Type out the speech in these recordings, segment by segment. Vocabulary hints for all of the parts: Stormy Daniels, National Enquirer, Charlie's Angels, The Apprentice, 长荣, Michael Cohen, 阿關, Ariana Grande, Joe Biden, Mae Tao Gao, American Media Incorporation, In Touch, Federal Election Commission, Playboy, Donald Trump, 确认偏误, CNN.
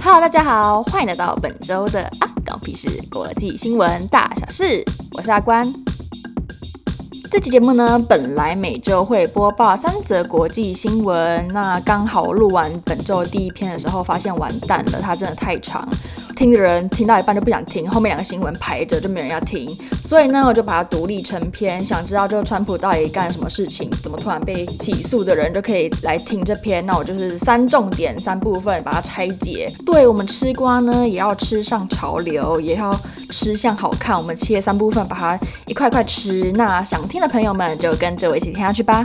Hello， 大家好，欢迎来到本周的阿关屁事国际新闻大小事，我是阿关。这期节目呢，本来每周会播报3则国际新闻，那刚好我录完本周第一篇的时候，发现完蛋了，它真的太长，听的人听到一半就不想听，后面2个新闻排着就没人要听，所以呢，我就把它独立成篇，想知道就川普到底干什么事情，怎么突然被起诉的人就可以来听这篇，那我就是3重点3部分把它拆解。对，我们吃瓜呢，也要吃上潮流，也要吃相好看，我们切3部分把它一块块吃，那想听的朋友们就跟着我一起听下去吧。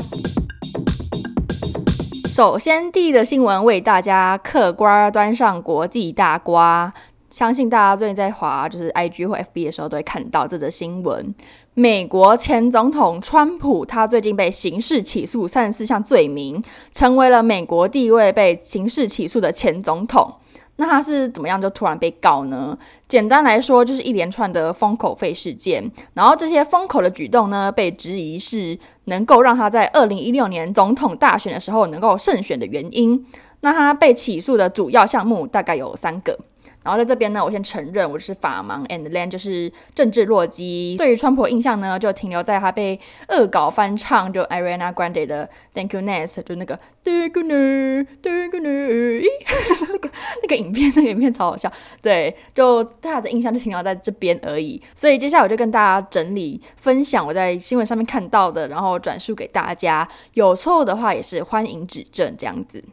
首先，第一的新闻为大家嗑瓜端上国际大瓜，相信大家最近在滑就是 IG 或 FB 的时候都会看到这则新闻。美国前总统川普他最近被刑事起诉34项罪名，成为了美国第1位被刑事起诉的前总统。那他是怎么样就突然被告呢？简单来说，就是一连串的封口费事件，然后这些封口的举动呢，被质疑是能够让他在2016年总统大选的时候能够胜选的原因。那他被起诉的主要项目大概有3个，然后在这边呢，我先承认我是法盲 and then 就是政治弱鸡。对于川普的印象呢，就停留在他被恶搞翻唱就 Ariana Grande 的 Thank You Next， 就那个 Thank You Next Thank You Next 那个影片超好笑，对，就大家的印象就停留在这边而已。所以接下来我就跟大家整理分享我在新闻上面看到的，然后转述给大家，有错误的话也是欢迎指正这样子。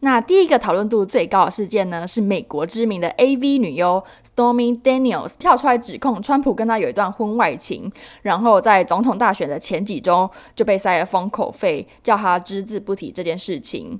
那第1个讨论度最高的事件呢，是美国知名的 AV 女优 Stormy Daniels 跳出来指控川普跟她有一段婚外情，然后在总统大选的前几周就被塞了封口费，叫她只字不提这件事情。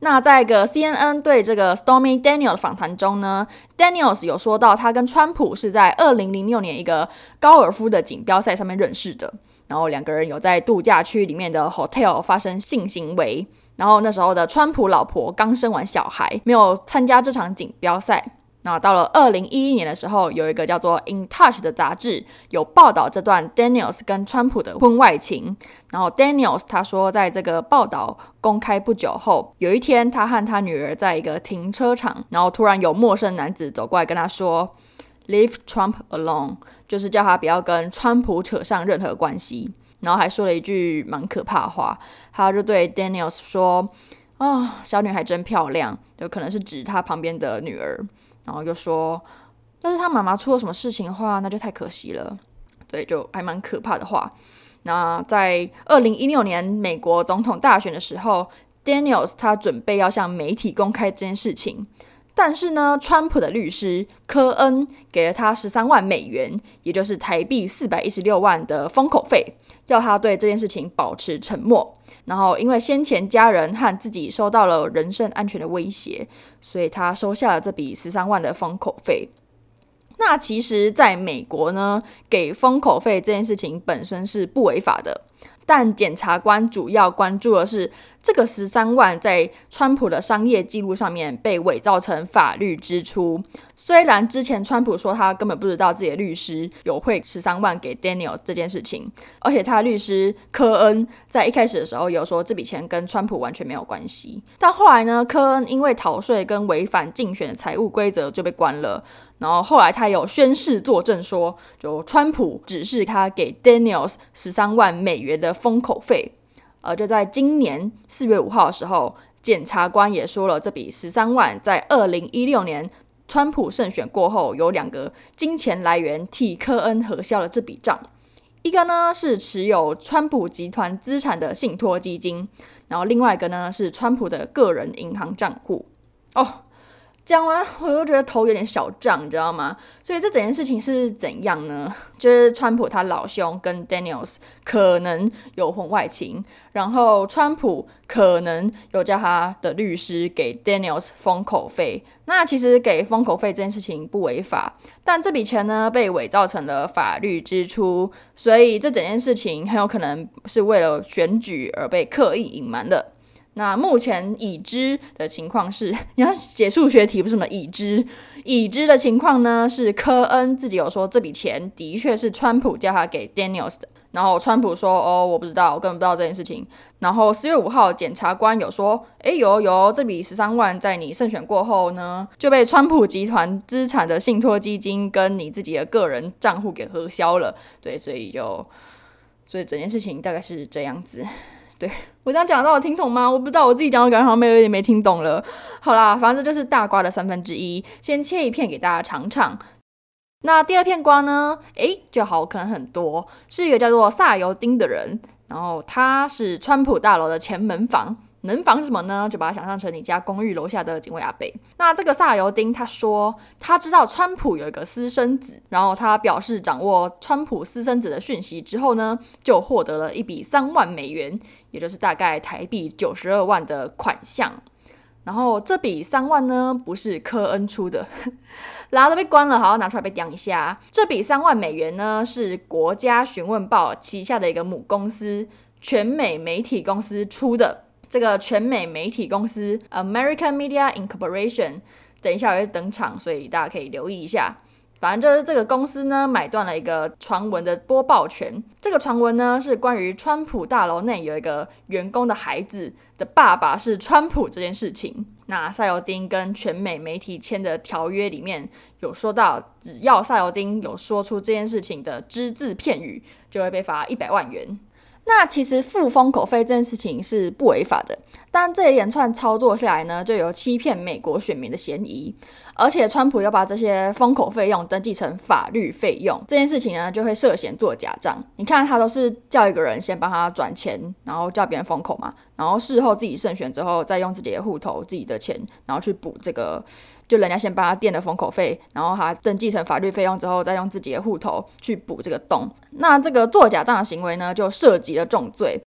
那在一个 CNN 对这个 Stormy Daniels 的访谈中呢， Daniels 有说到她跟川普是在2006年一个高尔夫的锦标赛上面认识的，然后2个人有在度假区里面的 hotel 发生性行为，然后那时候的川普老婆刚生完小孩，没有参加这场锦标赛。那到了2011年的时候，有一个叫做 In Touch 的杂志有报道这段 Daniels 跟川普的婚外情，然后 Daniels 他说在这个报道公开不久后，有一天他和他女儿在一个停车场，然后突然有陌生男子走过来跟他说 Leave Trump alone， 就是叫他不要跟川普扯上任何关系，然后还说了一句蛮可怕的话，他就对 Daniels 说小女孩真漂亮，就可能是指他旁边的女儿，然后就说要是他妈妈出了什么事情的话那就太可惜了，对，就还蛮可怕的话。那在2016年美国总统大选的时候， Daniels 他准备要向媒体公开这件事情，但是呢，川普的律师科恩给了他13万美元，也就是台币416万的封口费，要他对这件事情保持沉默。然后因为先前家人和自己受到了人身安全的威胁，所以他收下了这笔13万的封口费。那其实在美国呢，给封口费这件事情本身是不违法的，但检察官主要关注的是这个13万在川普的商业记录上面被伪造成法律支出。虽然之前川普说他根本不知道自己的律师有汇13万给 Daniel 这件事情，而且他的律师科恩在一开始的时候有说这笔钱跟川普完全没有关系，但后来呢，科恩因为逃税跟违反竞选的财务规则就被关了，然后后来他有宣誓作证说就川普指示他给 Daniels 13万美元的封口费。就在今年4月5号的时候，检察官也说了这笔13万在2016年川普胜选过后有2个金钱来源替科恩核销了这笔账。一个呢是持有川普集团资产的信托基金，然后另外一个呢是川普的个人银行账户。讲完我就觉得头有点小胀，你知道吗？所以这整件事情是怎样呢？就是川普他老兄跟 Daniels 可能有婚外情，然后川普可能有叫他的律师给 Daniels 封口费。那其实给封口费这件事情不违法，但这笔钱呢被伪造成了法律支出，所以这整件事情很有可能是为了选举而被刻意隐瞒的。那目前已知的情况是，你要解数学题不是什么已知的情况呢，是科恩自己有说这笔钱的确是川普叫他给 Daniels 的，然后川普说哦我不知道，我根本不知道这件事情。然后4月5号检察官有说诶有这笔13万在你胜选过后呢就被川普集团资产的信托基金跟你自己的个人账户给核销了。对，所以整件事情大概是这样子。对，我这样讲到我听懂吗？我不知道，我自己讲我感觉好像有点没听懂了。好啦，反正这就是大瓜的1/3，先切一片给大家尝尝。那第二片瓜呢，就好可能很多，是一个叫做萨尤丁的人，然后他是川普大楼的前门房。能防什么呢？就把它想象成你家公寓楼下的警卫阿伯。那这个萨尤丁他说他知道川普有一个私生子，然后他表示掌握川普私生子的讯息之后呢，就获得了一笔$30,000，也就是大概台币92万的款项。然后这笔3万呢不是科恩出的，拉都被关了，好好拿出来被刁一下。这笔$30,000呢是国家询问报旗下的一个母公司全美媒体公司出的。这个全美媒体公司 American Media Incorporation 等一下也会登场，所以大家可以留意一下。反正就是这个公司呢买断了一个传闻的播报权。这个传闻呢是关于川普大楼内有一个员工的孩子的爸爸是川普这件事情。那萨尤丁跟全美媒体签的条约里面有说到，只要萨尤丁有说出这件事情的只字片语就会被罚100万元。那其实付封口费这件事情是不违法的，但这一连串操作下来呢，就有欺骗美国选民的嫌疑，而且川普要把这些封口费用登记成法律费用，这件事情呢就会涉嫌做假账。你看他都是叫一个人先帮他转钱，然后叫别人封口嘛，然后事后自己胜选之后再用自己的户头自己的钱，然后去补这个就人家先帮他垫了封口费，然后他登记成法律费用之后再用自己的户头去补这个洞。那这个做假账的行为呢就涉及了重罪。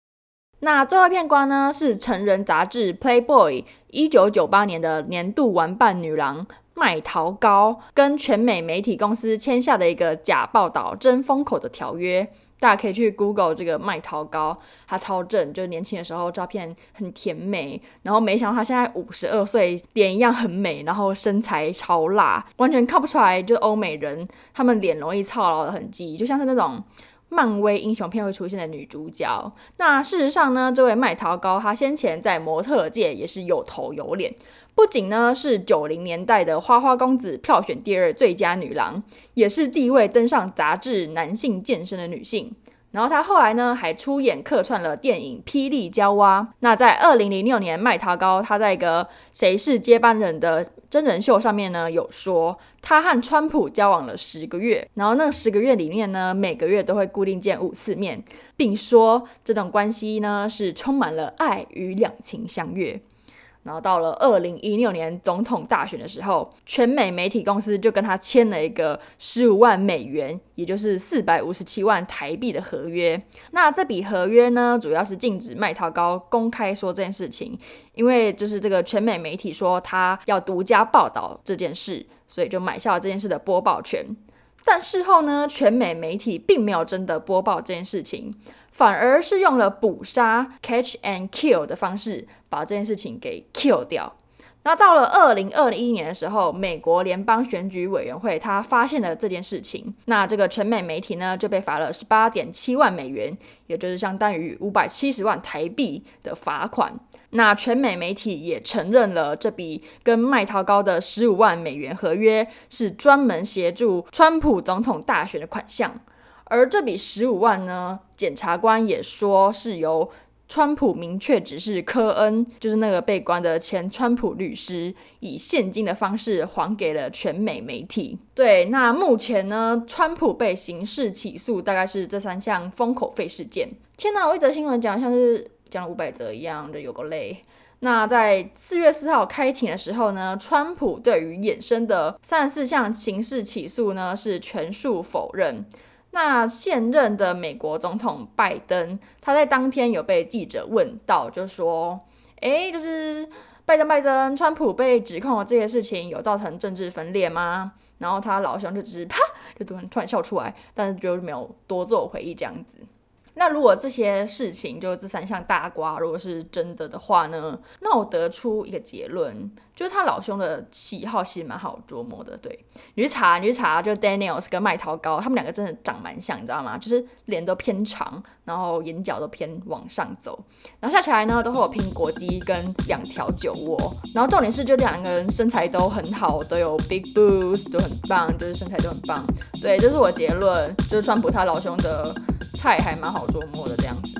那最后一片瓜呢是成人杂志 Playboy 1998年的年度玩伴女郎麦桃高跟全美媒体公司签下的一个假报道真封口的条约。大家可以去 Google 这个麦桃高，她超正，就是年轻的时候照片很甜美，然后没想到她现在52岁，脸一样很美，然后身材超辣，完全看不出来就是欧美人，他们脸容易操劳的痕迹，就像是那种漫威英雄片会出现的女主角。那事实上呢，这位麦桃高她先前在模特界也是有头有脸，不仅呢是90年代的花花公子票选第2最佳女郎，也是第一位登上杂志男性健身的女性。然后她后来呢还出演客串了电影霹雳娇娃。那在2006年麦桃高她在一个谁是接班人的真人秀上面呢有说她和川普交往了10个月，然后那10个月里面呢每个月都会固定见5次面，并说这种关系呢是充满了爱与两情相悦。然后到了2016年总统大选的时候，全美媒体公司就跟他签了一个$150,000，也就是457万台币的合约。那这笔合约呢主要是禁止麦桃高公开说这件事情，因为就是这个全美媒体说他要独家报道这件事，所以就买下了这件事的播报权。但事后呢全美媒体并没有真的播报这件事情，反而是用了捕杀 catch and kill 的方式把这件事情给 kill 掉。那到了2021年的时候，美国联邦选举委员会他发现了这件事情，那这个全美媒体呢就被罚了 $18.7 万，也就是相当于570万台币的罚款。那全美媒体也承认了这笔跟麦桃高的$150,000合约是专门协助川普总统大选的款项，而这笔15万呢检察官也说是由川普明确指示科恩，就是那个被关的前川普律师，以现金的方式还给了全美媒体。对，那目前呢川普被刑事起诉大概是这3项封口费事件。天哪，我一则新闻讲像是讲了500则一样，就有够累。那在4月4号开庭的时候呢，川普对于衍生的34项刑事起诉呢是全数否认。那现任的美国总统拜登，他在当天有被记者问到，就说就是拜登川普被指控的这些事情有造成政治分裂吗？然后他老兄就只是啪就突然笑出来，但是就没有多做回忆这样子。那如果这些事情，就这三项大瓜如果是真的的话呢，那我得出一个结论，就是他老兄的喜好其实蛮好琢磨的。对，你去查就 Daniels 跟麦桃高他们两个真的长蛮像，你知道吗？就是脸都偏长，然后眼角都偏往上走，然后下起来呢都会有苹果肌跟两条酒窝，然后重点是就两个人身材都很好，都有 big boobs， 都很棒，就是身材都很棒。对，这是我结论，就是川普他老兄的菜还蛮好琢磨的这样子。